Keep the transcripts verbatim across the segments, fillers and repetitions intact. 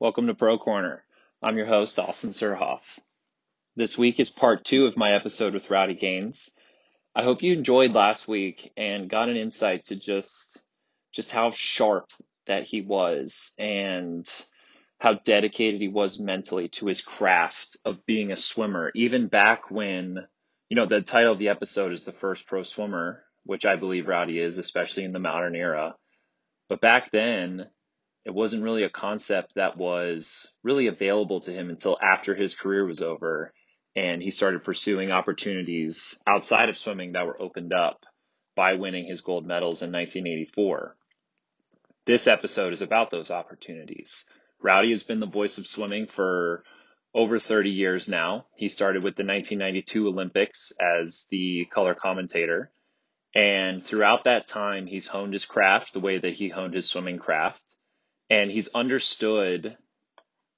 Welcome to Pro Corner. I'm your host, Austin Surhoff. This week is part two of my episode with Rowdy Gaines. I hope you enjoyed last week and got an insight to just, just how sharp that he was and how dedicated he was mentally to his craft of being a swimmer, even back when, you know, the title of the episode is The First Pro Swimmer, which I believe Rowdy is, especially in the modern era. But back then, it wasn't really a concept that was really available to him until after his career was over and he started pursuing opportunities outside of swimming that were opened up by winning his gold medals in nineteen eighty-four. This episode is about those opportunities. Rowdy has been the voice of swimming for over thirty years now. He started with the nineteen ninety-two Olympics as the color commentator. And throughout that time, he's honed his craft the way that he honed his swimming craft. And he's understood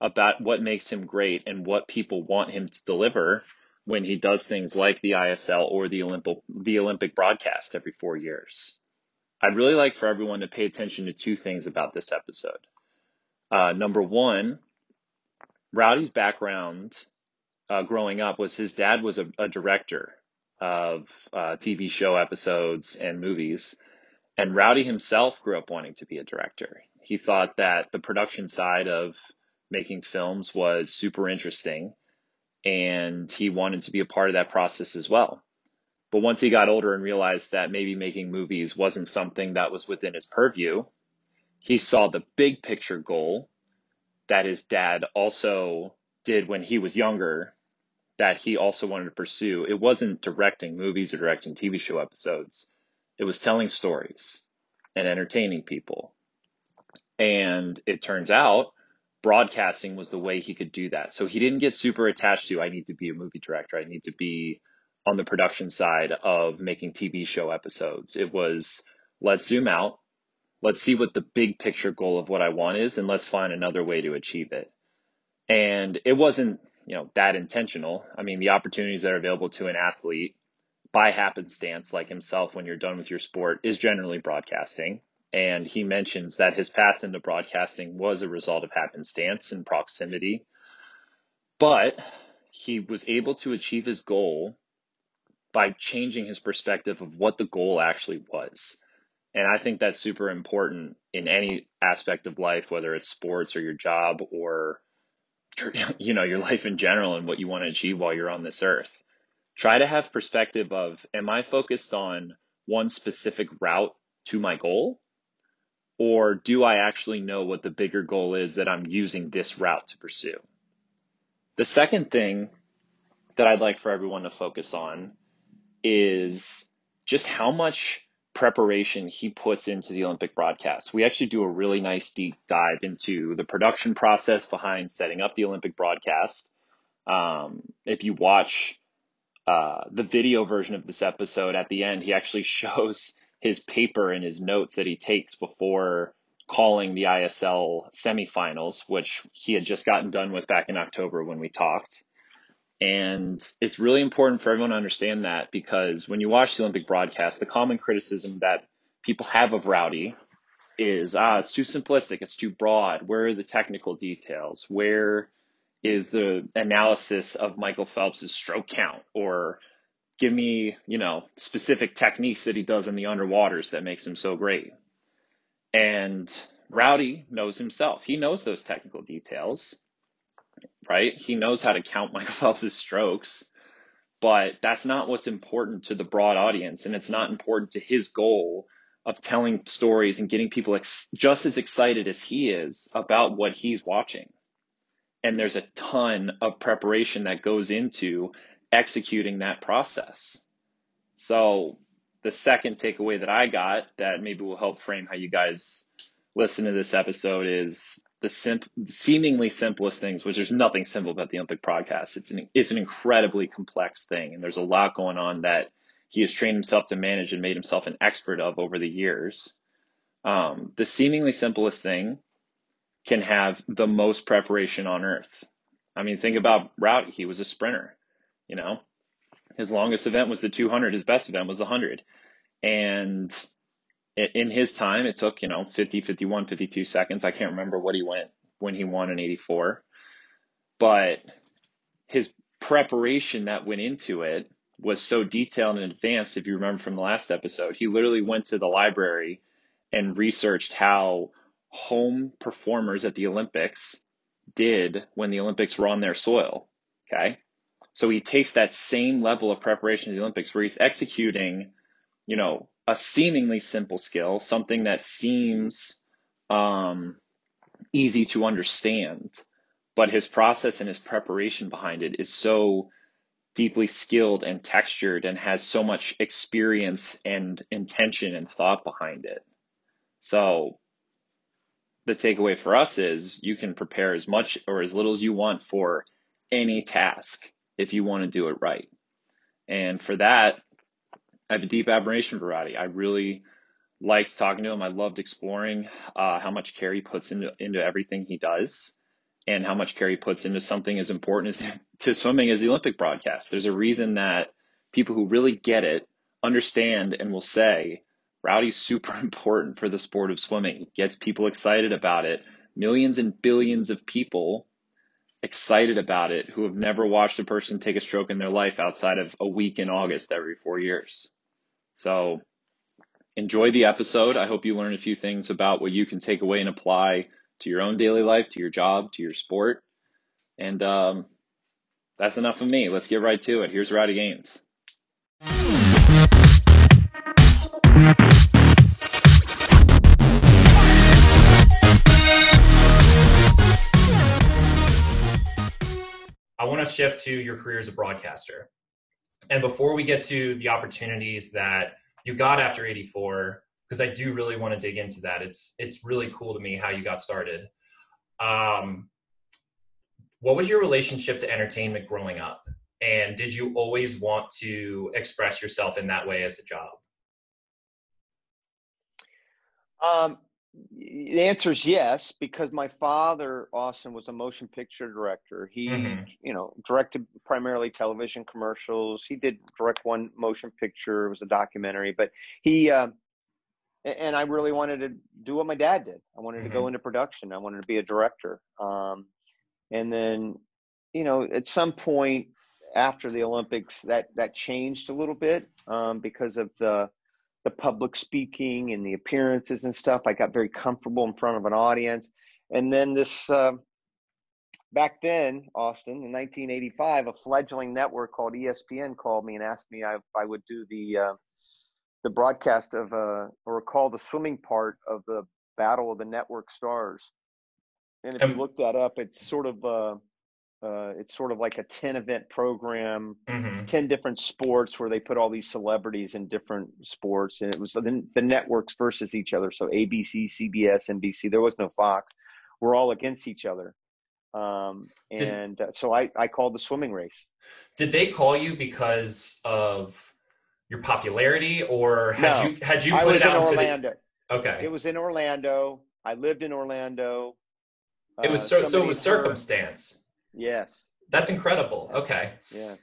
about what makes him great and what people want him to deliver when he does things like the I S L or the Olympic, the Olympic broadcast every four years. I'd really like for everyone to pay attention to two things about this episode. Uh, number one, Rowdy's background uh, growing up was his dad was a, a director of uh, T V show episodes and movies. And Rowdy himself grew up wanting to be a director. He thought that the production side of making films was super interesting, and he wanted to be a part of that process as well. But once he got older and realized that maybe making movies wasn't something that was within his purview, he saw the big picture goal that his dad also did when he was younger, that he also wanted to pursue. It wasn't directing movies or directing T V show episodes. It was telling stories and entertaining people. And it turns out broadcasting was the way he could do that. So he didn't get super attached to, I need to be a movie director. I need to be on the production side of making T V show episodes. It was, let's zoom out. Let's see what the big picture goal of what I want is, and let's find another way to achieve it. And it wasn't, you know, that intentional. I mean, the opportunities that are available to an athlete by happenstance, like himself, when you're done with your sport, is generally broadcasting. And he mentions that his path into broadcasting was a result of happenstance and proximity. But he was able to achieve his goal by changing his perspective of what the goal actually was. And I think that's super important in any aspect of life, whether it's sports or your job or, you know, your life in general and what you want to achieve while you're on this earth. Try to have perspective of, am I focused on one specific route to my goal? Or do I actually know what the bigger goal is that I'm using this route to pursue? The second thing that I'd like for everyone to focus on is just how much preparation he puts into the Olympic broadcast. We actually do a really nice deep dive into the production process behind setting up the Olympic broadcast. Um, if you watch uh, the video version of this episode, at the end, he actually shows his paper and his notes that he takes before calling the I S L semifinals, which he had just gotten done with back in October when we talked. And it's really important for everyone to understand that, because when you watch the Olympic broadcast, the common criticism that people have of Rowdy is, ah, it's too simplistic, it's too broad. Where are the technical details? Where is the analysis of Michael Phelps' stroke count? Or give me, you know, specific techniques that he does in the underwaters that makes him so great. And Rowdy knows himself. He knows those technical details, right? He knows how to count Michael Phelps' strokes, but that's not what's important to the broad audience. And it's not important to his goal of telling stories and getting people ex- just as excited as he is about what he's watching. And there's a ton of preparation that goes into executing that process. So the second takeaway that I got that maybe will help frame how you guys listen to this episode is the simp- seemingly simplest things, which there's nothing simple about the Olympic broadcast. It's an, it's an incredibly complex thing. And there's a lot going on that he has trained himself to manage and made himself an expert of over the years. Um, the seemingly simplest thing can have the most preparation on earth. I mean, think about Rowdy. He was a sprinter. You know, his longest event was the two hundred. His best event was the one hundred. And in his time, it took, you know, fifty, fifty-one, fifty-two seconds. I can't remember what he went when he won in eighty-four. But his preparation that went into it was so detailed and advanced. If you remember from the last episode, he literally went to the library and researched how home performers at the Olympics did when the Olympics were on their soil. Okay. So he takes that same level of preparation to the Olympics where he's executing, you know, a seemingly simple skill, something that seems um, easy to understand, but his process and his preparation behind it is so deeply skilled and textured and has so much experience and intention and thought behind it. So the takeaway for us is you can prepare as much or as little as you want for any task if you want to do it right. And for that, I have a deep admiration for Rowdy. I really liked talking to him. I loved exploring uh, how much care he puts into, into everything he does and how much care he puts into something as important as to swimming as the Olympic broadcast. There's a reason that people who really get it understand and will say, Rowdy's super important for the sport of swimming. It gets people excited about it. Millions and billions of people excited about it who have never watched a person take a stroke in their life outside of a week in August every four years. So enjoy the episode. I hope you learn a few things about what you can take away and apply to your own daily life, to your job, to your sport. And um, that's enough of me. Let's get right to it. Here's Rowdy Gaines. I want to shift to your career as a broadcaster. And before we get to the opportunities that you got after eighty-four, because I do really want to dig into that. It's it's really cool to me how you got started. Um, what was your relationship to entertainment growing up? And did you always want to express yourself in that way as a job? Um, the answer is yes, because my father, Austin, was a motion picture director. He, mm-hmm. you know, directed primarily television commercials. He did direct one motion picture. It was a documentary, but he, um, uh, and I really wanted to do what my dad did. I wanted mm-hmm. to go into production. I wanted to be a director. Um, and then, you know, at some point after the Olympics, that, that changed a little bit, um, because of the, the public speaking and the appearances and stuff. I got very comfortable in front of an audience. And then this, uh, back then, Austin, in nineteen eighty-five, a fledgling network called E S P N called me and asked me if I would do the, uh, the broadcast of, uh, or call the swimming part of the Battle of the Network Stars. And if um, you look that up, it's sort of, uh, Uh, it's sort of like a ten event program, mm-hmm. ten different sports where they put all these celebrities in different sports. And it was the, the networks versus each other. So A B C, C B S, N B C, there was no Fox. We're all against each other. Um, and did, uh, so I, I called the swimming race. Did they call you because of your popularity or had no, you, had you put I was it out in Orlando. The, okay. It was in Orlando. I lived in Orlando. Uh, it was so, so it was circumstance. Heard, Yes. That's incredible. Okay. Yeah.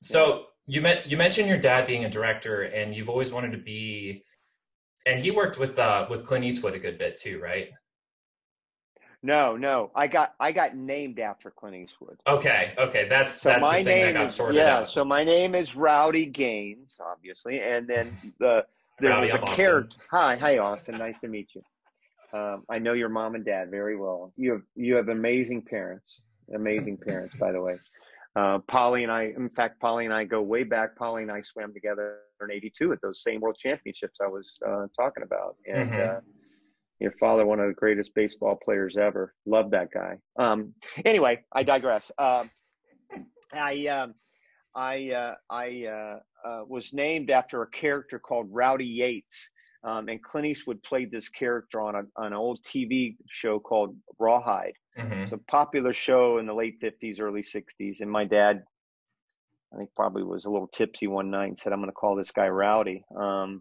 So you met, you mentioned your dad being a director and you've always wanted to be, and he worked with, uh, with Clint Eastwood a good bit too, right? No, no. I got, I got named after Clint Eastwood. Okay. Okay. That's, so that's my the thing name that got is, sorted yeah, out. Yeah. So my name is Rowdy Gaines, obviously. And then the, there Rowdy, was I'm a Austin. character. Hi. Hi, Austin. Nice to meet you. Um, I know your mom and dad very well. You have, you have amazing parents. Amazing parents, by the way. Uh, Polly and I, in fact, Polly and I go way back. Polly and I swam together in eighty-two at those same world championships I was uh, talking about. And mm-hmm. uh, your father, one of the greatest baseball players ever. Love that guy. Um, anyway, I digress. Uh, I, um, I, uh, I uh, uh, was named after a character called Rowdy Yates. Um, and Clint Eastwood played this character on, a, on an old T V show called Rawhide. Mm-hmm. It's a popular show in the late fifties, early sixties. And my dad, I think probably was a little tipsy one night and said, I'm going to call this guy Rowdy. Um,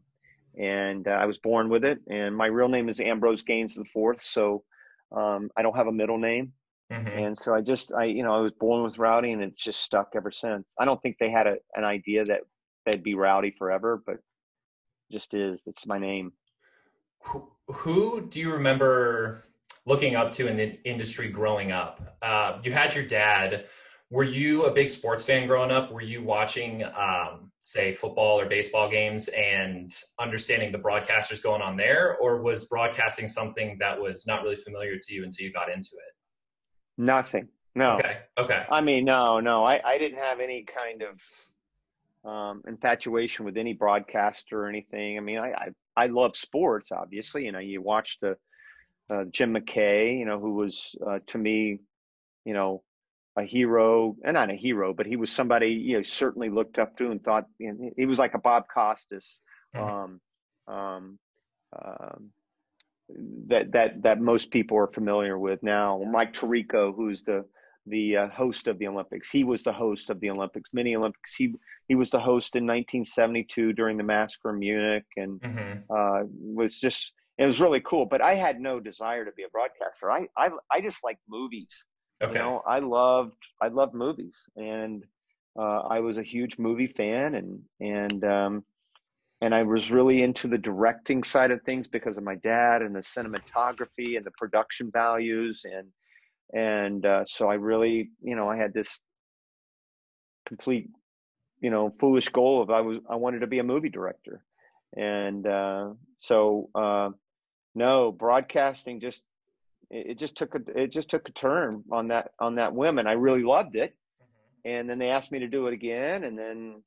and uh, I was born with it. And my real name is Ambrose Gaines the Fourth. So um, I don't have a middle name. Mm-hmm. And so I just, I, you know, I was born with Rowdy and it just stuck ever since. I don't think they had a, an idea that they'd be Rowdy forever, but just is. It's my name. Who, who do you remember looking up to in the industry growing up? Uh, you had your dad. Were you a big sports fan growing up? Were you watching, um, say, football or baseball games and understanding the broadcasters going on there? Or was broadcasting something that was not really familiar to you until you got into it? Nothing. No. Okay. Okay. I mean, no, no. I, I didn't have any kind of um, infatuation with any broadcaster or anything. I mean, I, I, I love sports, obviously. You know, you watch the uh, Jim McKay, you know, who was, uh, to me, you know, a hero, and not a hero, but he was somebody, you know, certainly looked up to and thought, you know, he was like a Bob Costas, um, mm-hmm. um, um, that, that, that most people are familiar with now. Yeah. Mike Tirico, who's the, the uh, host of the Olympics. He was the host of the Olympics, mini Olympics. He, he was the host in nineteen seventy-two during the massacre in Munich, and mm-hmm. uh, was just, it was really cool, but I had no desire to be a broadcaster. I, I, I just like movies. Okay. You know, I loved, I loved movies, and uh, I was a huge movie fan, and, and, um, and I was really into the directing side of things because of my dad, and the cinematography and the production values. And, and uh, so I really, you know, I had this complete, you know, foolish goal of I was, I wanted to be a movie director. And uh, so uh, no, broadcasting just, it just took a, it just took a turn on that, on that whim. And I really loved it. And then they asked me to do it again. And then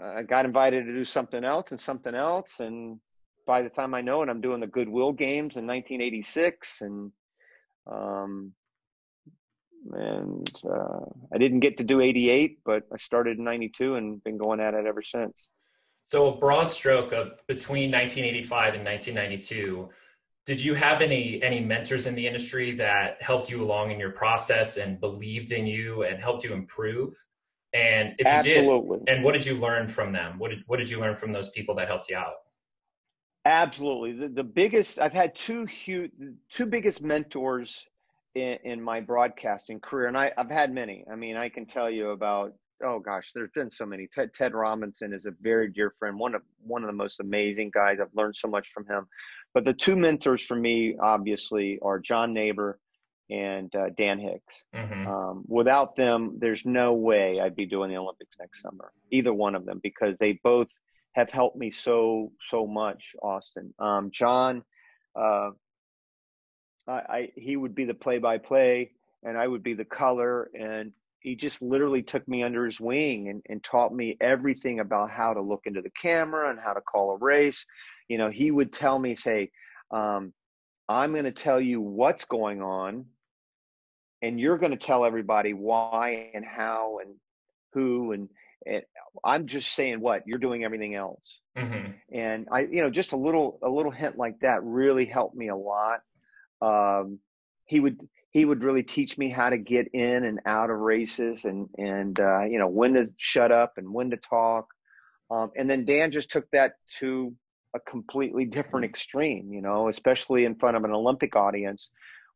uh, I got invited to do something else and something else. And by the time I know it, I'm doing the Goodwill Games in nineteen eighty-six. And, um, and, uh, I didn't get to do eighty-eight, but I started in ninety-two and been going at it ever since. So a broad stroke of between nineteen eighty-five and nineteen ninety-two, did you have any any mentors in the industry that helped you along in your process and believed in you and helped you improve? And if Absolutely. You did, and what did you learn from them? What did what did you learn from those people that helped you out? Absolutely. The, the biggest, I've had two huge, two biggest mentors in, in my broadcasting career. And I, I've had many. I mean, I can tell you about, oh gosh, there's been so many. Ted, Ted Robinson is a very dear friend, one of one of the most amazing guys. I've learned so much from him. But the two mentors for me, obviously, are John Naber and uh, Dan Hicks. Mm-hmm. Um, without them, there's no way I'd be doing the Olympics next summer, either one of them, because they both have helped me so, so much, Austin. Um, John, uh, I, I he would be the play-by-play, and I would be the color, and he just literally took me under his wing and, and taught me everything about how to look into the camera and how to call a race. You know, he would tell me, say, um, I'm going to tell you what's going on, and you're going to tell everybody why and how and who. And, and I'm just saying what you're doing, everything else. Mm-hmm. And I, you know, just a little, a little hint like that really helped me a lot. Um, he would, He would really teach me how to get in and out of races, and and uh, you know, when to shut up and when to talk. Um, and then Dan just took that to a completely different extreme, you know, especially in front of an Olympic audience,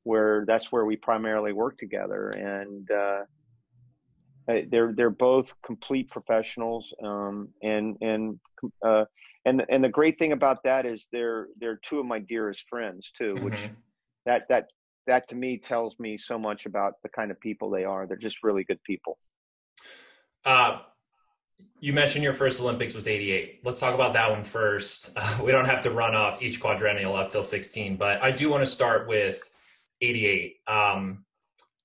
where that's where we primarily work together. And uh, they're they're both complete professionals, um, and and uh, and and the great thing about that is they're they're two of my dearest friends too, mm-hmm. which that that. That to me tells me so much about the kind of people they are. They're just really good people. Uh, you mentioned your first Olympics was eighty-eight. Let's talk about that one first. Uh, we don't have to run off each quadrennial up till sixteen, but I do want to start with eighty-eight. Um,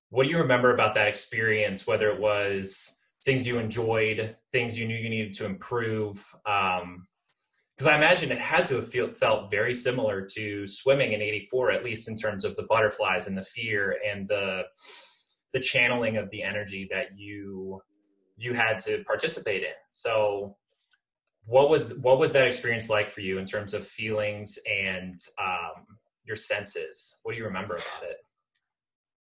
what do you remember about that experience, whether it was things you enjoyed, things you knew you needed to improve? Um, Because I imagine it had to have feel, felt very similar to swimming in eighty-four, at least in terms of the butterflies and the fear and the the channeling of the energy that you you had to participate in. So, what was what was that experience like for you in terms of feelings and um, your senses? What do you remember about it?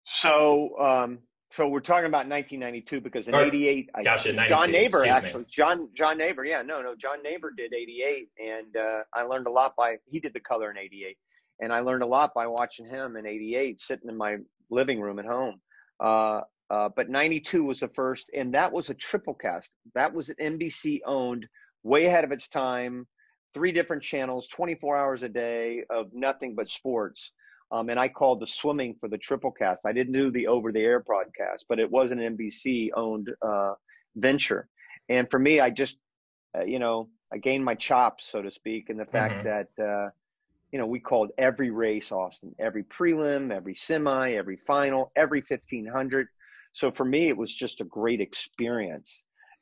So, um, so we're talking about nineteen ninety-two because in eighty-eight, gotcha, John Naber actually, John John Naber, yeah, no, no, John Naber did eighty-eight, and uh, I learned a lot by he did the color in eighty-eight, and I learned a lot by watching him in eighty-eight, sitting in my living room at home. Uh, uh, but ninety-two was the first, and that was a triple cast. That was an N B C owned, way ahead of its time, three different channels, twenty-four hours a day of nothing but sports. Um, and I called the swimming for the triple cast. I didn't do the over-the-air broadcast, but it was an N B C-owned uh, venture. And for me, I just, uh, you know, I gained my chops, so to speak, in the fact mm-hmm. that, uh, you know, we called every race, Austin, every prelim, every semi, every final, every fifteen hundred. So for me, it was just a great experience.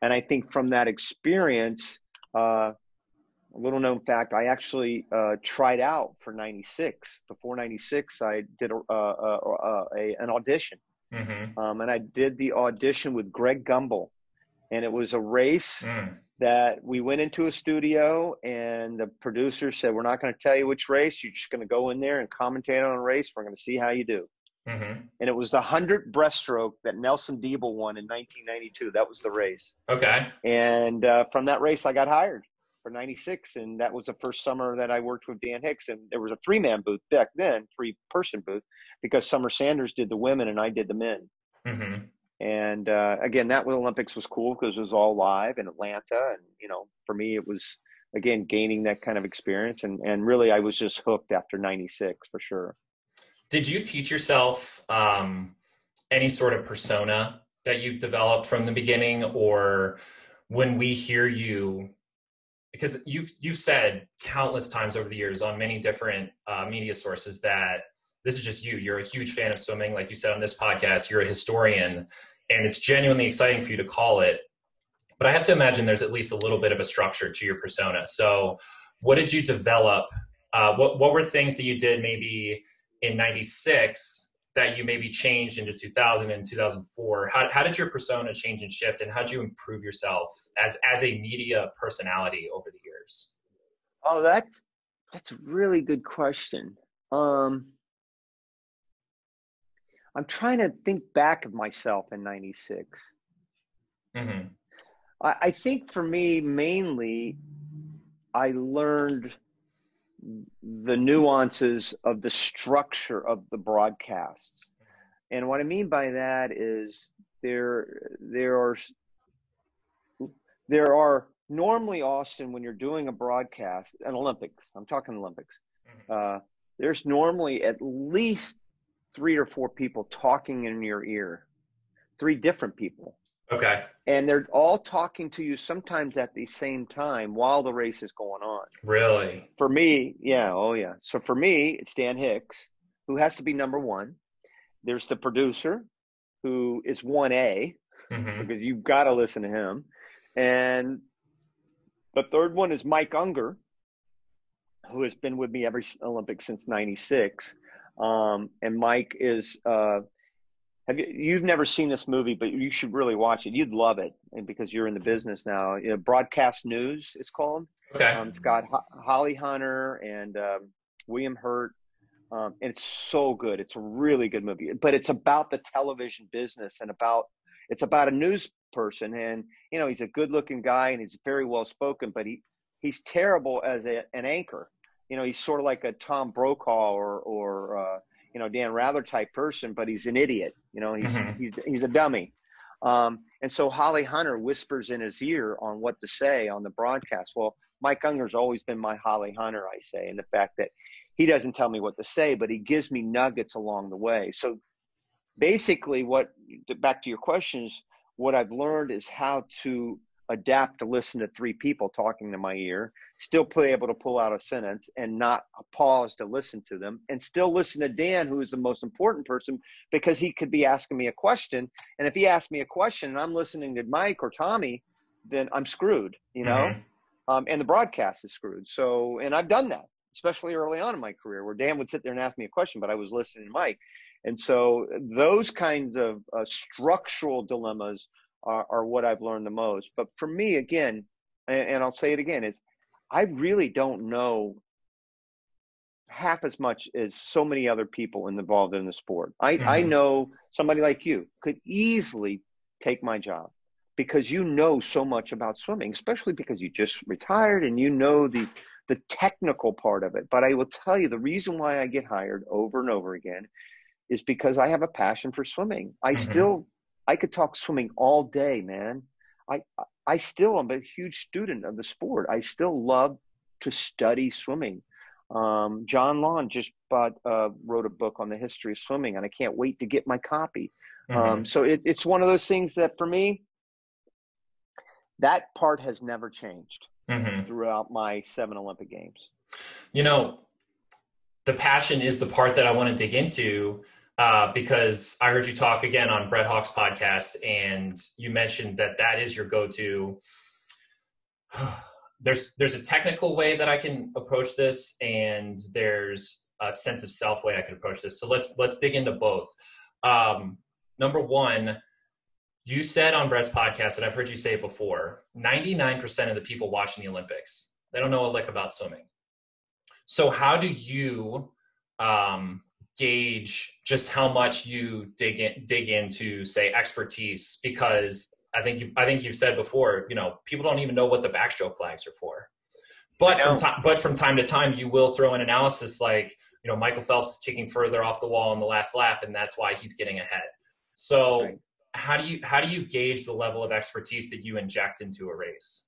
And I think from that experience, uh, a little known fact, I actually uh, tried out for ninety-six. Before ninety-six, I did a, a, a, a, an audition. Mm-hmm. Um, and I did the audition with Greg Gumbel. And it was a race mm. that we went into a studio, and the producer said, we're not going to tell you which race. You're just going to go in there and commentate on a race. We're going to see how you do. Mm-hmm. And it was the one hundred breaststroke that Nelson Diebel won in nineteen ninety-two. That was the race. Okay. And uh, from that race, I got hired for ninety-six, and that was the first summer that I worked with Dan Hicks. And there was a three-man booth back then, three-person booth, because Summer Sanders did the women and I did the men. Mm-hmm. And uh, again, that Olympics was cool because it was all live in Atlanta. And, you know, for me, it was, again, gaining that kind of experience. And, and really, I was just hooked after ninety-six for sure. Did you teach yourself um, any sort of persona that you've developed from the beginning? Or when we hear you, because you've, you've said countless times over the years on many different uh, media sources that this is just you, you're a huge fan of swimming. Like you said on this podcast, you're a historian, and it's genuinely exciting for you to call it. But I have to imagine there's at least a little bit of a structure to your persona. So what did you develop? Uh, what, what were things that you did maybe in ninety-six that you maybe changed into two thousand and two thousand four? How, how did your persona change and shift, and how did you improve yourself as, as a media personality over the years? Oh, that, that's a really good question. Um, I'm trying to think back of myself in ninety-six. Mm-hmm. I, I think for me, mainly, I learned the nuances of the structure of the broadcasts. And what I mean by that is there, there are, there are normally, Austin, when you're doing a broadcast, an Olympics, I'm talking Olympics, uh, there's normally at least three or four people talking in your ear, three different people. Okay. And they're all talking to you sometimes at the same time while the race is going on. Really? For me, yeah, oh yeah. So for me, it's Dan Hicks, who has to be number one. There's the producer, who is one A, mm-hmm. because you've got to listen to him. And the third one is Mike Unger, who has been with me every Olympics since ninety-six. Um, and Mike is, uh, have you, you've never seen this movie, but you should really watch it. You'd love it. And because you're in the business now, you know, Broadcast News, it's called. Okay. Um, it's got Ho- Holly Hunter and, um, William Hurt. Um, and it's so good. It's a really good movie, but it's about the television business and about, it's about a news person. And, you know, he's a good looking guy and he's very well spoken, but he, he's terrible as a, an anchor. You know, he's sort of like a Tom Brokaw or, or uh, you know, Dan Rather type person, but he's an idiot. You know, he's mm-hmm. he's he's a dummy. Um, and so Holly Hunter whispers in his ear on what to say on the broadcast. Well, Mike Unger's always been my Holly Hunter, I say, in the fact that he doesn't tell me what to say, but he gives me nuggets along the way. So basically what, back to your questions, what I've learned is how to adapt to listen to three people talking to my ear, still be able to pull out a sentence and not pause to listen to them, and still listen to Dan, who is the most important person, because he could be asking me a question. And if he asked me a question and I'm listening to Mike or Tommy, then I'm screwed, you know, mm-hmm. um, and the broadcast is screwed. So, and I've done that, especially early on in my career, where Dan would sit there and ask me a question, but I was listening to Mike. And so those kinds of uh, structural dilemmas Are, are what I've learned the most. But for me, again, and, and I'll say it again, is I really don't know half as much as so many other people involved in the sport. I, mm-hmm. I know somebody like you could easily take my job because you know so much about swimming, especially because you just retired and you know the the technical part of it. But I will tell you, the reason why I get hired over and over again is because I have a passion for swimming. I mm-hmm. still I could talk swimming all day, man. I, I still am a huge student of the sport. I still love to study swimming. Um, John Long just bought, uh, wrote a book on the history of swimming, and I can't wait to get my copy. Mm-hmm. Um, so it, it's one of those things that for me, that part has never changed mm-hmm. throughout my seven Olympic Games. You know, the passion is the part that I want to dig into, uh, because I heard you talk again on Brett Hawk's podcast, and you mentioned that that is your go-to. There's, there's a technical way that I can approach this, and there's a sense of self way I can approach this. So let's, let's dig into both. Um, number one, you said on Brett's podcast, and I've heard you say it before, ninety-nine percent of the people watching the Olympics, they don't know a lick about swimming. So how do you um, gauge just how much you dig in, dig into, say, expertise? Because I think you, I think you've said before, you know, people don't even know what the backstroke flags are for. But from time, but from time to time, you will throw an analysis like, you know, Michael Phelps is kicking further off the wall on the last lap, and that's why he's getting ahead. So right. how do you how do you gauge the level of expertise that you inject into a race?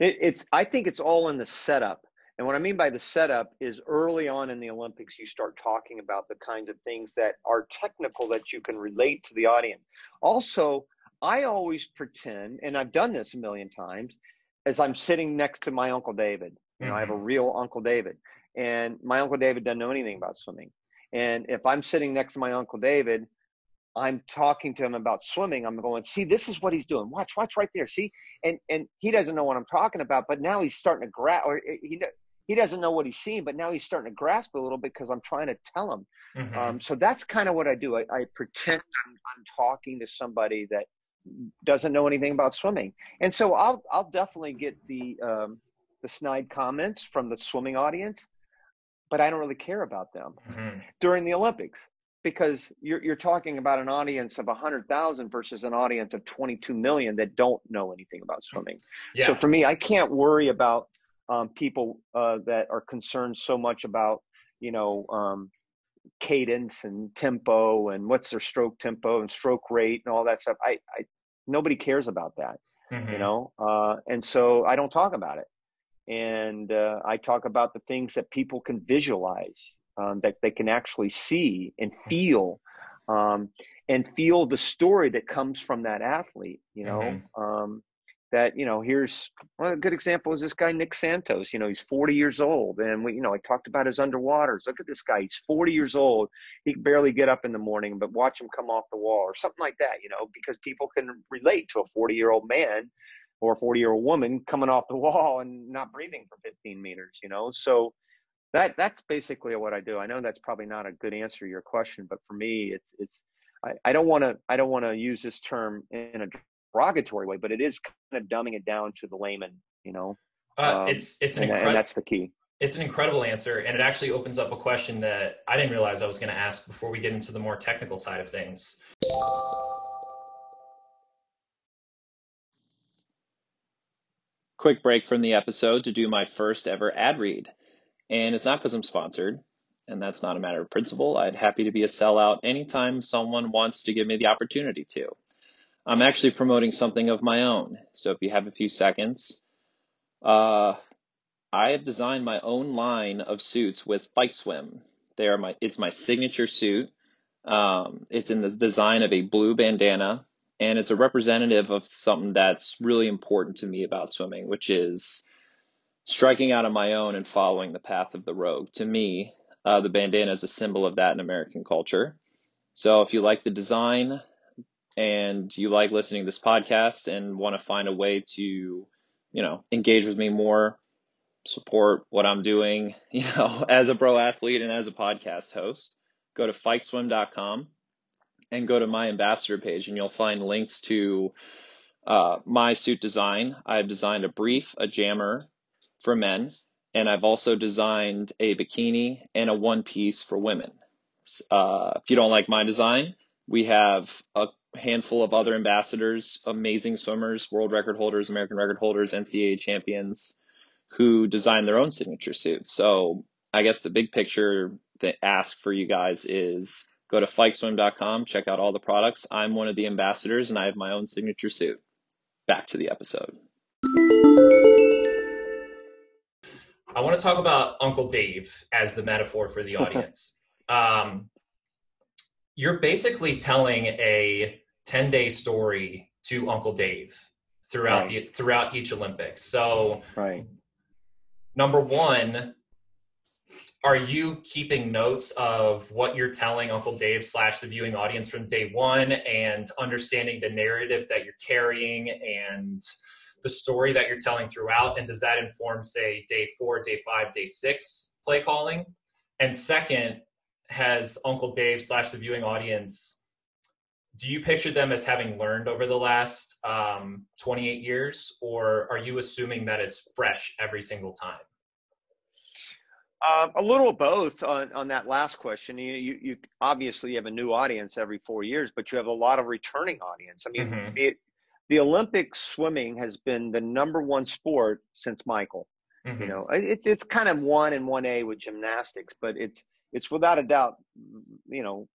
It, it's I think it's all in the setup. And what I mean by the setup is early on in the Olympics, you start talking about the kinds of things that are technical that you can relate to the audience. Also, I always pretend, and I've done this a million times, as I'm sitting next to my Uncle David. You know, mm-hmm. I have a real Uncle David, and my Uncle David doesn't know anything about swimming. And if I'm sitting next to my Uncle David, I'm talking to him about swimming. I'm going, see, this is what he's doing. Watch, watch right there. See, and and he doesn't know what I'm talking about, but now he's starting to grab. Or he he doesn't know what he's seeing, but now he's starting to grasp a little because I'm trying to tell him. Mm-hmm. Um, so that's kind of what I do. I, I pretend I'm, I'm talking to somebody that doesn't know anything about swimming. And so I'll, I'll definitely get the, um, the snide comments from the swimming audience, but I don't really care about them mm-hmm. during the Olympics, because you're, you're talking about an audience of a hundred thousand versus an audience of twenty-two million that don't know anything about swimming. Yeah. So for me, I can't worry about, um, people, uh, that are concerned so much about, you know, um, cadence and tempo and what's their stroke tempo and stroke rate and all that stuff. I, I nobody cares about that, mm-hmm. you know? Uh, and so I don't talk about it. And, uh, I talk about the things that people can visualize, um, that they can actually see and feel, um, and feel the story that comes from that athlete, you know, mm-hmm. um, that, you know, here's well, a good example is this guy, Nick Santos. You know, he's forty years old. And we, you know, I talked about his underwaters. Look at this guy. He's forty years old. He can barely get up in the morning, but watch him come off the wall or something like that, you know, because people can relate to a forty year old man or a forty year old woman coming off the wall and not breathing for fifteen meters, you know? So that, that's basically what I do. I know that's probably not a good answer to your question, but for me, it's, it's, I, I don't want to, I don't want to use this term in a derogatory way, but it is kind of dumbing it down to the layman, you know. Uh, um, it's it's an and, and that's the key. It's an incredible answer, and it actually opens up a question that I didn't realize I was going to ask before we get into the more technical side of things. Quick break from the episode to do my first ever ad read, and it's not because I'm sponsored, and that's not a matter of principle. I'd happy to be a sellout anytime someone wants to give me the opportunity to. I'm actually promoting something of my own. So if you have a few seconds, uh, I have designed my own line of suits with Fike Swim. They are my, it's my signature suit. Um, it's in the design of a blue bandana, and it's a representative of something that's really important to me about swimming, which is striking out on my own and following the path of the rogue. To me, uh, the bandana is a symbol of that in American culture. So if you like the design, and you like listening to this podcast and want to find a way to, you know, engage with me more, support what I'm doing, you know, as a pro athlete and as a podcast host, go to fike swim dot com and go to my ambassador page, and you'll find links to uh, my suit design. I've designed a brief, a jammer for men, and I've also designed a bikini and a one piece for women. Uh, if you don't like my design, we have a handful of other ambassadors, amazing swimmers, world record holders, American record holders, N C double A champions, who design their own signature suits. So I guess the big picture that ask for you guys is go to fike swim dot com, check out all the products. I'm one of the ambassadors, and I have my own signature suit. Back to the episode. I want to talk about Uncle Dave as the metaphor for the audience. um, you're basically telling a ten-day story to Uncle Dave throughout right. the throughout each Olympics. So, right. number one, are you keeping notes of what you're telling Uncle Dave slash the viewing audience from day one, and understanding the narrative that you're carrying and the story that you're telling throughout? And does that inform, say, day four, day five, day six play calling? And second, has Uncle Dave slash the viewing audience, do you picture them as having learned over the last um, twenty-eight years, or are you assuming that it's fresh every single time? Uh, a little of both on, on that last question. You, you, you obviously have a new audience every four years, but you have a lot of returning audience. I mean, mm-hmm. it, the Olympic swimming has been the number one sport since Michael. Mm-hmm. You know, it, it's kind of one and one A with gymnastics, but it's it's without a doubt, you know,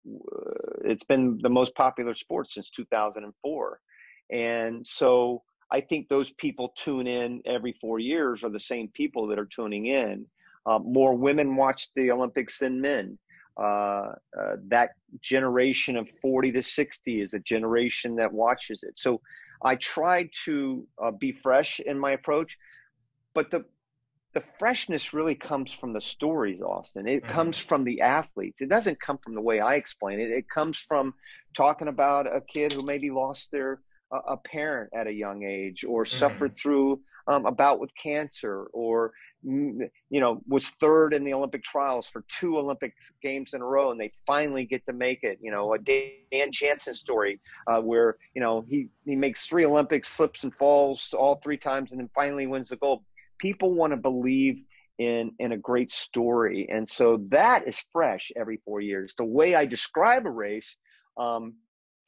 it's been the most popular sport since two thousand four. And so I think those people tune in every four years are the same people that are tuning in. Uh, more women watch the Olympics than men. Uh, uh, that generation of forty to sixty is a generation that watches it. So I try to uh, be fresh in my approach, but the the freshness really comes from the stories, Austin. It mm-hmm. comes from the athletes. It doesn't come from the way I explain it. It comes from talking about a kid who maybe lost their uh, a parent at a young age, or mm-hmm. suffered through um, a bout with cancer, or you know, was third in the Olympic trials for two Olympic games in a row, and they finally get to make it. You know, a Dan Jansen story uh, where, you know, he, he makes three Olympics, slips and falls all three times, and then finally wins the gold. People want to believe in, in a great story. And so that is fresh every four years. The way I describe a race um,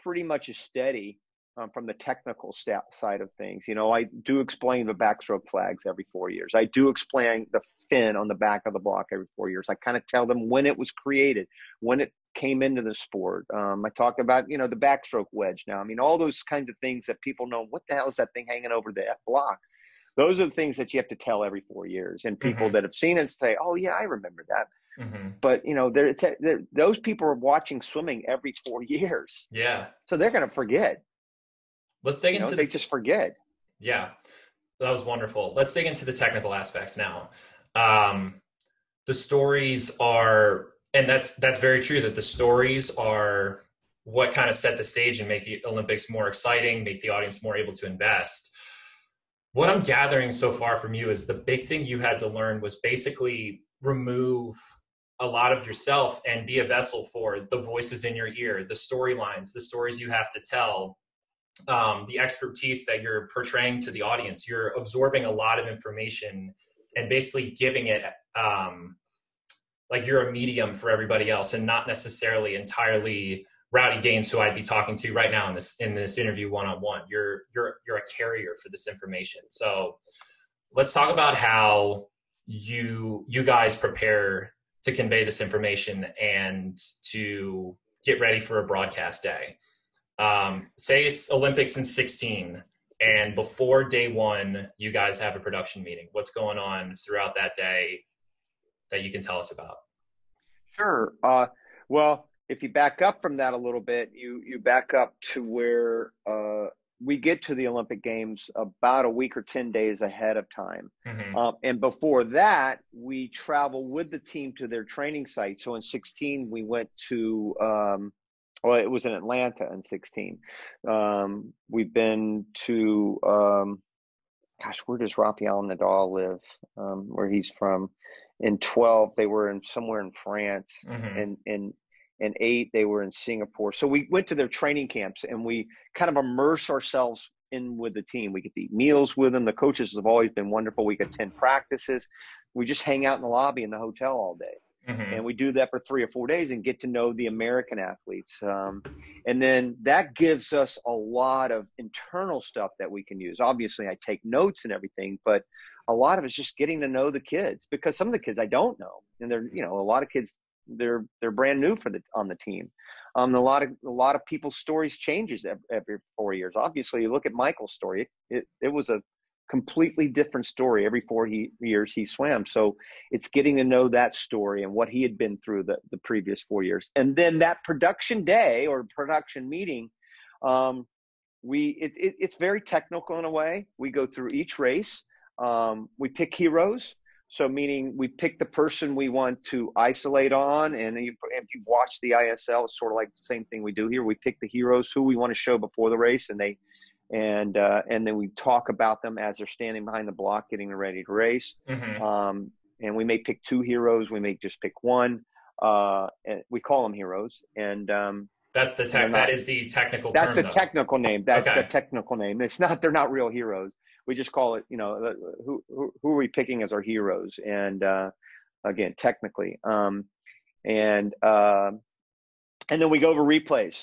pretty much is steady. Um, from the technical stat side of things, you know, I do explain the backstroke flags every four years. I do explain the fin on the back of the block every four years. I kind of tell them when it was created, when it came into the sport. Um, I talk about, you know, the backstroke wedge now. I mean, all those kinds of things that people know, what the hell is that thing hanging over the F block? Those are the things that you have to tell every four years. And people mm-hmm. that have seen it say, oh, yeah, I remember that. Mm-hmm. But, you know, they're, they're, those people are watching swimming every four years. Yeah. So they're going to forget. Let's dig you into know, the, they just forget. Yeah, that was wonderful. Let's dig into the technical aspects now. Um, the stories are, and that's that's very true, that the stories are what kind of set the stage and make the Olympics more exciting, make the audience more able to invest. What I'm gathering so far from you is the big thing you had to learn was basically remove a lot of yourself and be a vessel for the voices in your ear, the storylines, the stories you have to tell, um the expertise that you're portraying to the audience. You're absorbing a lot of information and basically giving it um like you're a medium for everybody else, and not necessarily entirely Rowdy Gaines, who I'd be talking to right now in this in this interview one-on-one. You're you're you're a carrier for this information. So let's talk about how you you guys prepare to convey this information and to get ready for a broadcast day. Um, say it's Olympics in sixteen, and before day one, you guys have a production meeting. What's going on throughout that day that you can tell us about? Sure. Uh, well, if you back up from that a little bit, you, you back up to where uh, we get to the Olympic Games about a week or ten days ahead of time. Mm-hmm. Um, and before that, we travel with the team to their training site. So in sixteen, we went to um, – well, it was in Atlanta in sixteen. Um, we've been to, um, gosh, where does Rafael Nadal live? Um, where he's from. In twelve, they were in somewhere in France. Mm-hmm. And in in eight, they were in Singapore. So we went to their training camps, and we kind of immerse ourselves in with the team. We get to eat meals with them. The coaches have always been wonderful. We attend practices. We just hang out in the lobby in the hotel all day. Mm-hmm. And we do that for three or four days and get to know the American athletes. Um, and then that gives us a lot of internal stuff that we can use. Obviously, I take notes and everything, but a lot of it's just getting to know the kids, because some of the kids I don't know. And they're, you know, a lot of kids, they're, they're brand new for the, on the team. Um, a lot of, a lot of people's stories changes every, every four years. Obviously, you look at Michael's story. It, it was a completely different story every four he, years he swam. So it's getting to know that story and what he had been through the, the previous four years. And then that production day or production meeting, um, we it, it, it's very technical in a way. We go through each race. Um, we pick heroes. So meaning we pick the person we want to isolate on. And if you've watched the I S L, it's sort of like the same thing we do here. We pick the heroes who we want to show before the race, and they and uh, and then we talk about them as they're standing behind the block getting ready to race. Mm-hmm. Um, and we may pick two heroes. We may just pick one. Uh, and we call them heroes. And um, that's the tech. That is the technical. That's term, the though. technical name. That's okay. the technical name. It's not. They're not real heroes. We just call it, you know, who who are we picking as our heroes? And uh, again, technically, um, and uh, and then we go over replays.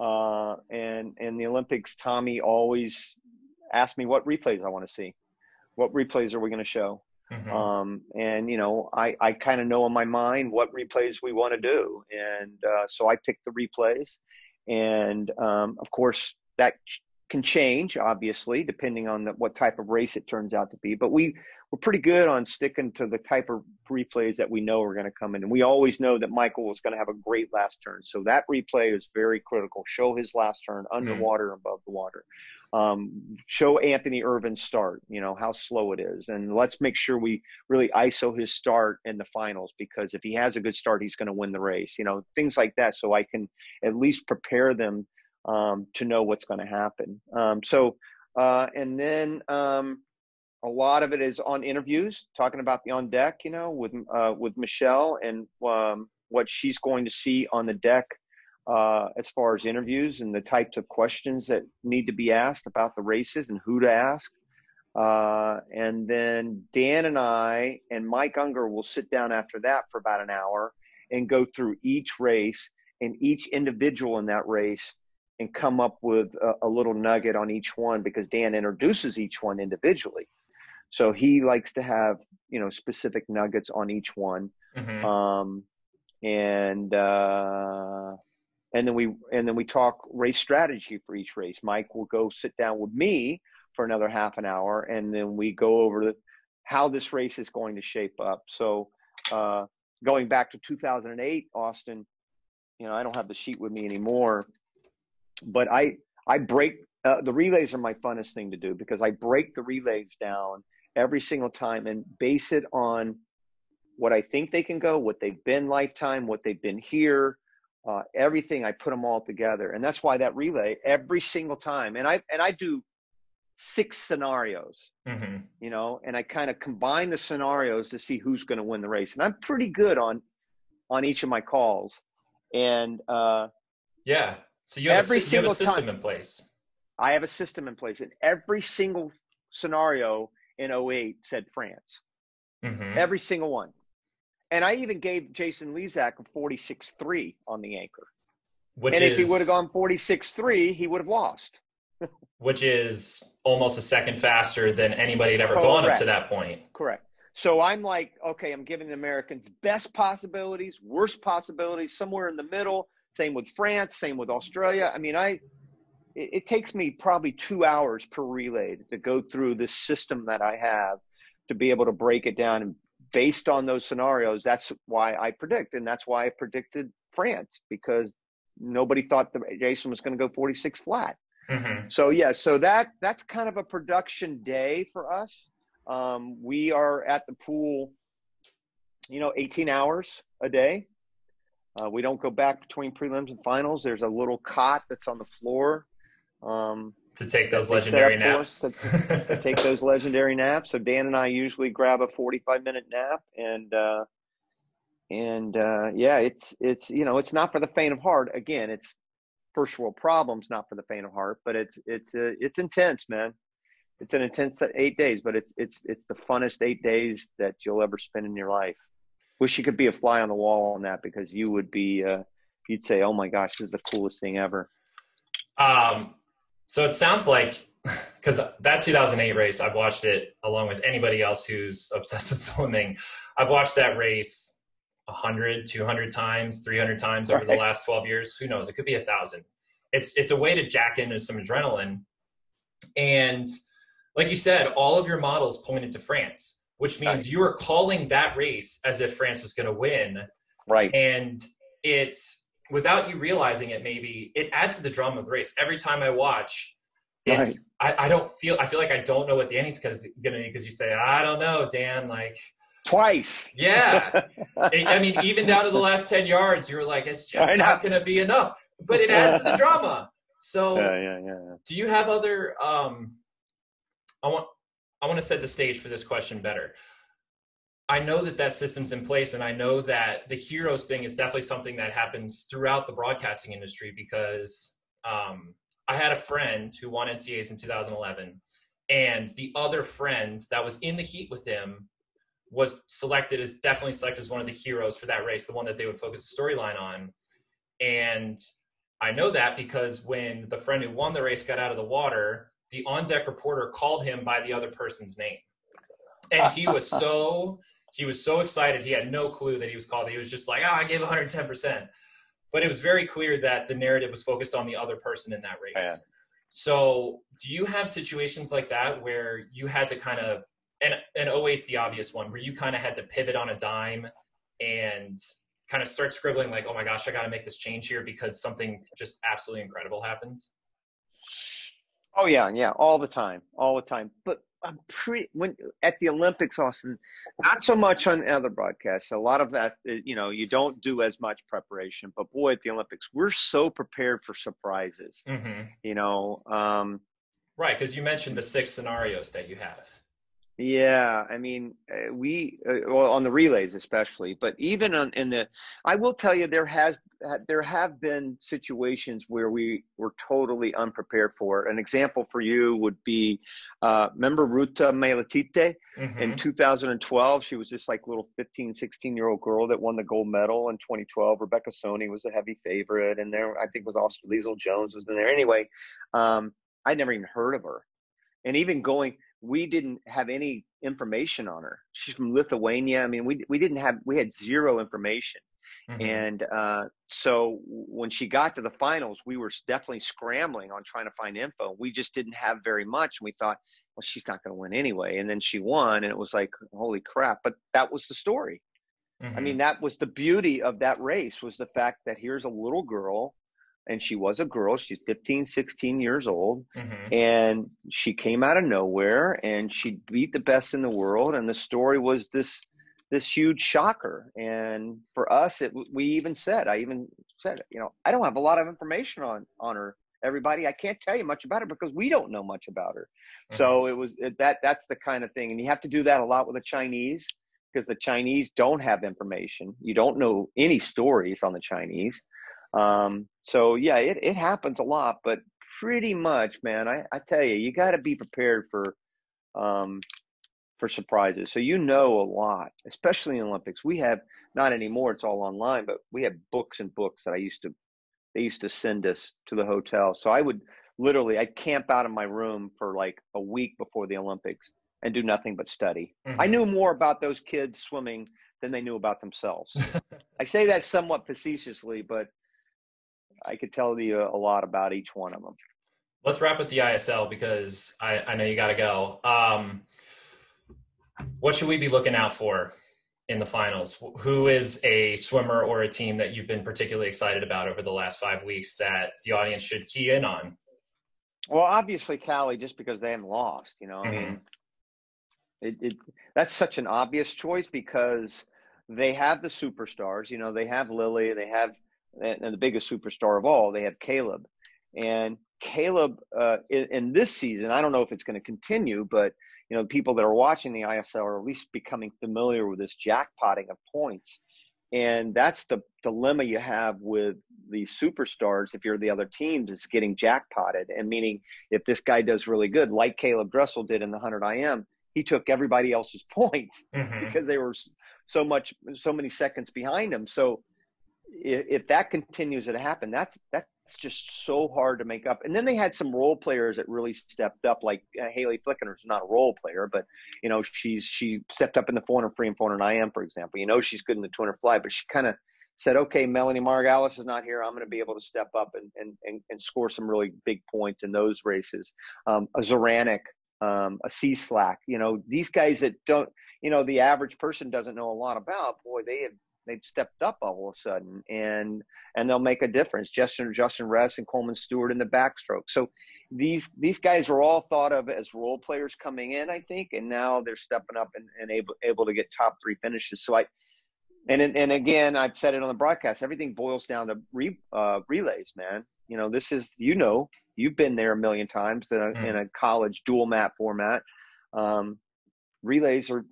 Uh, and in the Olympics, Tommy always asked me what replays I want to see. What replays are we going to show? Mm-hmm. Um, and you know, I I kind of know in my mind what replays we want to do, and uh, so I picked the replays. And um, of course, that can change, obviously, depending on the, what type of race it turns out to be. But we, we're pretty good on sticking to the type of replays that we know are going to come in. And we always know that Michael is going to have a great last turn. So that replay is very critical. Show his last turn underwater, mm. above the water. Um, show Anthony Irvin's start, you know, how slow it is. And let's make sure we really I S O his start in the finals, because if he has a good start, he's going to win the race. You know, things like that. So I can at least prepare them Um, to know what's going to happen. Um, so, uh, and then um, a lot of it is on interviews, talking about the on deck, you know, with uh, with Michelle and um, what she's going to see on the deck uh, as far as interviews and the types of questions that need to be asked about the races and who to ask. Uh, and then Dan and I and Mike Unger will sit down after that for about an hour and go through each race and each individual in that race, and come up with a, a little nugget on each one, because Dan introduces each one individually. So he likes to have, you know, specific nuggets on each one. Mm-hmm. Um, and, uh, and then we, and then we talk race strategy for each race. Mike will go sit down with me for another half an hour. And then we go over the, how this race is going to shape up. So, uh, going back to two thousand eight, Austin, you know, I don't have the sheet with me anymore, but I, I break uh, the relays are my funnest thing to do, because I break the relays down every single time and base it on what I think they can go, what they've been lifetime, what they've been here, uh, everything. I put them all together. And that's why that relay every single time. And I, and I do six scenarios, mm-hmm. you know, and I kind of combine the scenarios to see who's going to win the race. And I'm pretty good on, on each of my calls. And, uh, yeah. So you have, every a, you have a system time, in place. I have a system in place. And every single scenario in oh eight said France. Mm-hmm. Every single one. And I even gave Jason Lezak a forty-six three on the anchor. Which and is, if he would have gone forty-six three, he would have lost. Which is almost a second faster than anybody had ever Correct. gone up to that point. Correct. So I'm like, okay, I'm giving the Americans best possibilities, worst possibilities, somewhere in the middle. Same with France, same with Australia. I mean, I it, it takes me probably two hours per relay to go through this system that I have to be able to break it down. And based on those scenarios, that's why I predict. And that's why I predicted France, because nobody thought that Jason was going to go forty-six flat. Mm-hmm. So, yeah, so that that's kind of a production day for us. Um, we are at the pool, you know, eighteen hours a day. Uh, we don't go back between prelims and finals. There's a little cot that's on the floor. Um, to take those legendary naps. To, to take those legendary naps. So Dan and I usually grab a forty-five minute nap. And, uh, and uh, yeah, it's, it's, you know, it's not for the faint of heart. Again, it's first world problems, not for the faint of heart, but it's, it's, uh, it's intense, man. It's an intense eight days, but it's, it's, it's the funnest eight days that you'll ever spend in your life. Wish you could be a fly on the wall on that, because you would be, uh, you'd say, oh my gosh, this is the coolest thing ever. Um, so it sounds like, because that two thousand eight race, I've watched it along with anybody else who's obsessed with swimming. I've watched that race a hundred, two hundred times, three hundred times over right. the last twelve years. Who knows? It could be a thousand. It's, it's a way to jack into some adrenaline. And like you said, all of your models pointed to France, which means right. you were calling that race as if France was going to win. Right. And it's, without you realizing it, maybe it adds to the drama of the race. Every time I watch, it's, right. I, I don't feel, I feel like I don't know what the ending's going to be, because you say, I don't know, Dan, like. Twice. Yeah. it, I mean, even down to the last ten yards, you were like, it's just not going to be enough, but it adds to the drama. So yeah, yeah, yeah, yeah. do you have other, um, I want, I want to set the stage for this question better. I know that that system's in place, and I know that the heroes thing is definitely something that happens throughout the broadcasting industry, because um, I had a friend who won N C double A's in two thousand eleven, and the other friend that was in the heat with him was selected as definitely selected as one of the heroes for that race, the one that they would focus the storyline on. And I know that because when the friend who won the race got out of the water, the on-deck reporter called him by the other person's name. And he was so... He was so excited. He had no clue that he was called. He was just like, oh, I gave one hundred ten percent. But it was very clear that the narrative was focused on the other person in that race. Yeah. So do you have situations like that where you had to kind of, and, and oh eight's the obvious one, where you kind of had to pivot on a dime and kind of start scribbling like, oh my gosh, I got to make this change here because something just absolutely incredible happened? Oh yeah. Yeah. All the time, all the time. But I'm pretty, when at the Olympics, Austin, not so much on other broadcasts. A lot of that, you know, you don't do as much preparation, but boy, at the Olympics, we're so prepared for surprises, mm-hmm. you know? Um, right. Cause you mentioned the six scenarios that you have. Yeah. I mean, we, uh, well, on the relays especially, but even on, in the, I will tell you, there has, there have been situations where we were totally unprepared for. An example for you would be, uh, remember Ruta Meiletite mm-hmm. in two thousand twelve? She was just like little fifteen, sixteen year old girl that won the gold medal in twenty twelve. Rebecca Soni was a heavy favorite. And there, I think was also Liesl Jones was in there. Anyway, um, I'd never even heard of her. And even going, we didn't have any information on her. She's from Lithuania. I mean, we, we didn't have, we had zero information. Mm-hmm. And uh, so when she got to the finals, we were definitely scrambling on trying to find info. We just didn't have very much. And we thought, well, she's not going to win anyway. And then she won, and it was like, holy crap. But that was the story. Mm-hmm. I mean, that was the beauty of that race, was the fact that here's a little girl, and she was a girl. She's fifteen, sixteen years old. Mm-hmm. And she came out of nowhere, and she beat the best in the world. And the story was this this huge shocker. And for us, it, we even said, I even said, you know, I don't have a lot of information on, on her, everybody. I can't tell you much about her because we don't know much about her. Mm-hmm. So it was it, that, that's the kind of thing. And you have to do that a lot with the Chinese, because the Chinese don't have information. You don't know any stories on the Chinese. Um, so yeah, it, it happens a lot, but pretty much, man, I, I tell you, you got to be prepared for, um, for surprises. So, you know, a lot, especially in Olympics. We have, not anymore, it's all online, but we have books and books that I used to, they used to send us to the hotel. So I would literally, I'd camp out in my room for like a week before the Olympics and do nothing but study. Mm-hmm. I knew more about those kids swimming than they knew about themselves. I say that somewhat facetiously, but I could tell you a lot about each one of them. Let's wrap with the I S L, because I, I know you got to go. Um, what should we be looking out for in the finals? Who is a swimmer or a team that you've been particularly excited about over the last five weeks that the audience should key in on? Well, obviously Callie, just because they haven't lost, you know, mm-hmm. I mean, it, it, that's such an obvious choice because they have the superstars, you know, they have Lily, they have, and the biggest superstar of all, they have Caleb. And Caleb, uh, in, in this season, I don't know if it's going to continue, but, you know, the people that are watching the I S L are at least becoming familiar with this jackpotting of points. And that's the dilemma you have with the superstars if you're the other teams, is getting jackpotted. And meaning, if this guy does really good, like Caleb Dressel did in the one hundred I M, he took everybody else's points mm-hmm. because they were so much, so many seconds behind him. So, if that continues to happen, that's that's just so hard to make up. And then they had some role players that really stepped up, like uh, Haley Flickinger is not a role player, but you know she's she stepped up in the four hundred free and four hundred I M, for example. You know she's good in the two hundred fly, but she kind of said, "Okay, Melanie Margalis is not here. I'm going to be able to step up and and and, and score some really big points in those races." Um, a Zoranek um, a C-slack. You know, these guys that don't, you know, the average person doesn't know a lot about, boy, they have, they've stepped up all of a sudden, and and they'll make a difference. Justin Justin Ress and Coleman Stewart in the backstroke. So these these guys are all thought of as role players coming in, I think, and now they're stepping up and, and able able to get top three finishes. So I and and again, I've said it on the broadcast. Everything boils down to re, uh, relays, man. You know, this is you know you've been there a million times in a, mm. in a college dual map format. Um, relays are.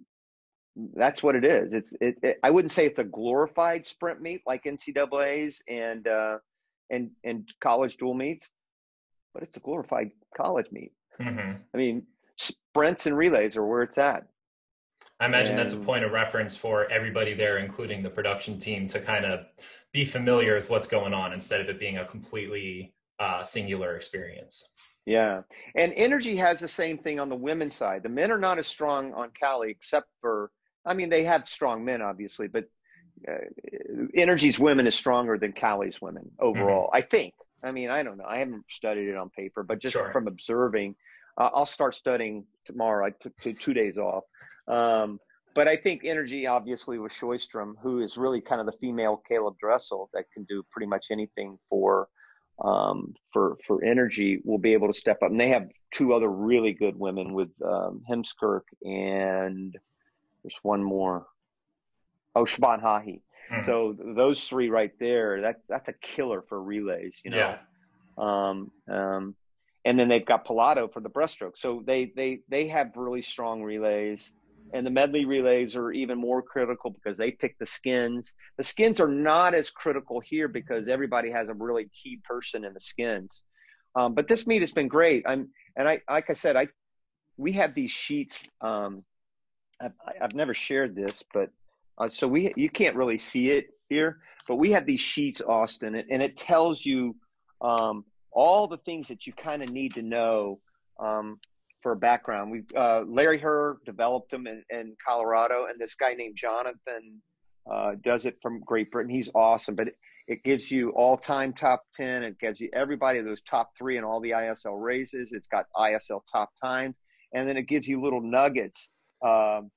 That's what it is. It's it, it. I wouldn't say it's a glorified sprint meet like N C double A's and uh, and and college dual meets, but it's a glorified college meet. Mm-hmm. I mean, sprints and relays are where it's at. I imagine and, that's a point of reference for everybody there, including the production team, to kind of be familiar with what's going on instead of it being a completely uh, singular experience. Yeah. And Energy has the same thing on the women's side. The men are not as strong on Cali, except for. I mean, they have strong men, obviously, but uh, Energy's women is stronger than Cali's women overall, mm-hmm. I think. I mean, I don't know. I haven't studied it on paper, but just sure. from observing, uh, I'll start studying tomorrow. I took two, two days off. Um, but I think Energy, obviously, with Sjöström, who is really kind of the female Caleb Dressel that can do pretty much anything for um, for for Energy, will be able to step up. And they have two other really good women with um, Hemskirk and – there's one more. Oh, Shaban Hahi. Mm-hmm. So those three right there, that, that's a killer for relays, you know. Yeah. Um, um, and then they've got Pilato for the breaststroke. So they, they, they have really strong relays. And the medley relays are even more critical because they pick the skins. The skins are not as critical here because everybody has a really key person in the skins. Um, but this meet has been great. I'm, and I, like I said, I, we have these sheets, um, I've, I've never shared this, but uh, so we, you can't really see it here, but we have these sheets, Austin, and, and it tells you um, all the things that you kind of need to know um, for a background. We've, uh, Larry Herr developed them in, in Colorado, and this guy named Jonathan uh, does it from Great Britain. He's awesome, but it, it gives you all-time top ten. It gives you everybody those top three in all the I S L races. It's got I S L top time, and then it gives you little nuggets. Um,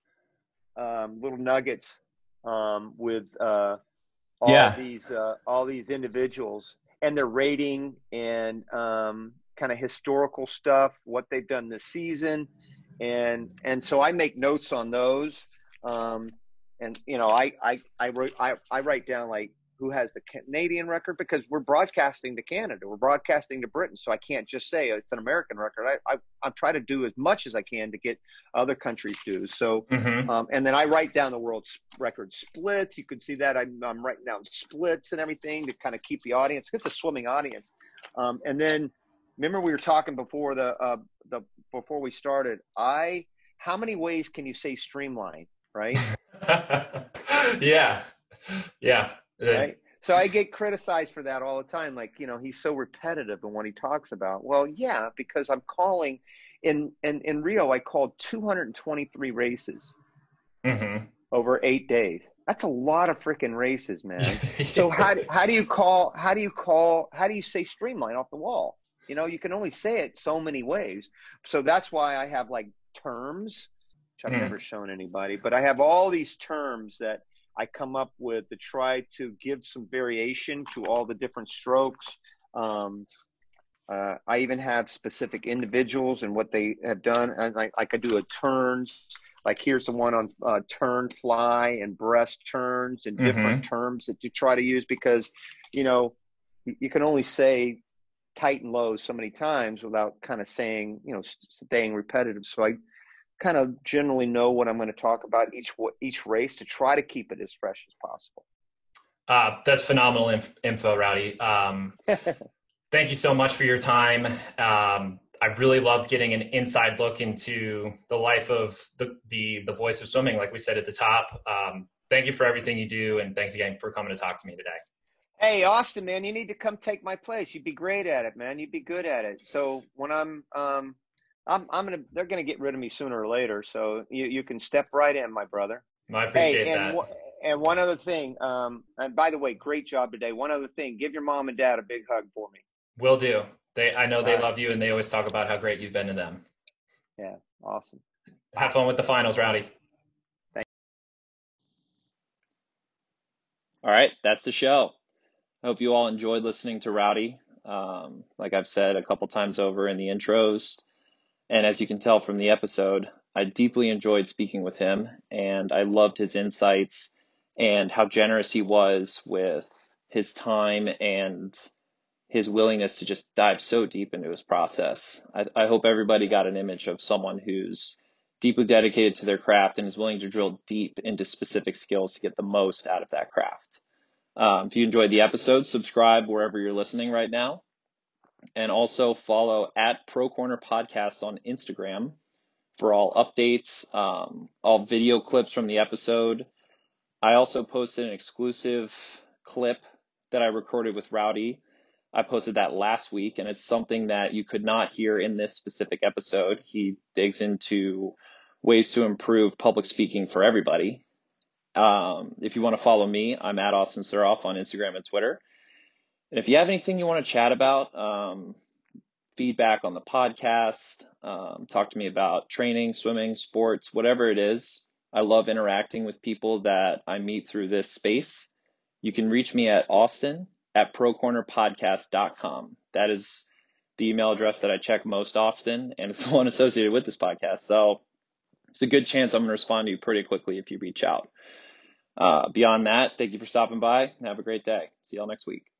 um, little nuggets um, with uh, all yeah. these uh, all these individuals and their rating and um, kind of historical stuff, what they've done this season, and and so I make notes on those, um, and you know I I I, wrote, I I write down like who has the Canadian record because we're broadcasting to Canada, we're broadcasting to Britain, so I can't just say it's an American record. I I, I try to do as much as I can to get other countries do. So, mm-hmm. um, and then I write down the world record splits. You can see that I'm, I'm writing down splits and everything to kind of keep the audience. It's a swimming audience. Um, and then remember we were talking before the uh, the before we started. I how many ways can you say streamline, right? yeah, yeah. Right. So I get criticized for that all the time. Like, you know, he's so repetitive in what he talks about. Well, yeah, because I'm calling in, in, in Rio, I called two hundred twenty-three races mm-hmm. over eight days. That's a lot of freaking races, man. So how, how do you call, how do you call, how do you say streamline off the wall? You know, you can only say it so many ways. So that's why I have like terms, which I've mm. never shown anybody, but I have all these terms that I come up with to try to give some variation to all the different strokes. Um, uh, I even have specific individuals and what they have done. And I, I could do a turns, like here's the one on uh, turn fly and breast turns and different mm-hmm. terms that you try to use because, you know, you can only say tight and low so many times without kind of saying, you know, staying repetitive. So I kind of generally know what I'm going to talk about each each race to try to keep it as fresh as possible. Uh, that's phenomenal inf info, Rowdy. Um, thank you so much for your time. Um, I really loved getting an inside look into the life of the, the, the voice of swimming, like we said at the top. Um, thank you for everything you do, and thanks again for coming to talk to me today. Hey, Austin, man, you need to come take my place. You'd be great at it, man. You'd be good at it. So when I'm um, – I'm, I'm gonna. They're gonna get rid of me sooner or later. So you, you can step right in, my brother. I appreciate hey, and that. And one other thing. Um, and by the way, great job today. One other thing. Give your mom and dad a big hug for me. Will do. They. I know they uh, love you, and they always talk about how great you've been to them. Yeah, awesome. Have fun with the finals, Rowdy. Thanks. All right, that's the show. I hope you all enjoyed listening to Rowdy. Um, like I've said a couple times over in the intros, and as you can tell from the episode, I deeply enjoyed speaking with him, and I loved his insights and how generous he was with his time and his willingness to just dive so deep into his process. I, I hope everybody got an image of someone who's deeply dedicated to their craft and is willing to drill deep into specific skills to get the most out of that craft. Um, if you enjoyed the episode, subscribe wherever you're listening right now, and also follow at Pro Corner Podcast on Instagram for all updates, um, all video clips from the episode. I also posted an exclusive clip that I recorded with Rowdy. I posted that last week, and it's something that you could not hear in this specific episode. He digs into ways to improve public speaking for everybody. Um, if you want to follow me, I'm at Austin Surhoff on Instagram and Twitter. And if you have anything you want to chat about, um, feedback on the podcast, um, talk to me about training, swimming, sports, whatever it is. I love interacting with people that I meet through this space. You can reach me at Austin at pro corner podcast dot com. That is the email address that I check most often, and it's the one associated with this podcast. So it's a good chance I'm going to respond to you pretty quickly if you reach out. Uh, beyond that, thank you for stopping by and have a great day. See y'all next week.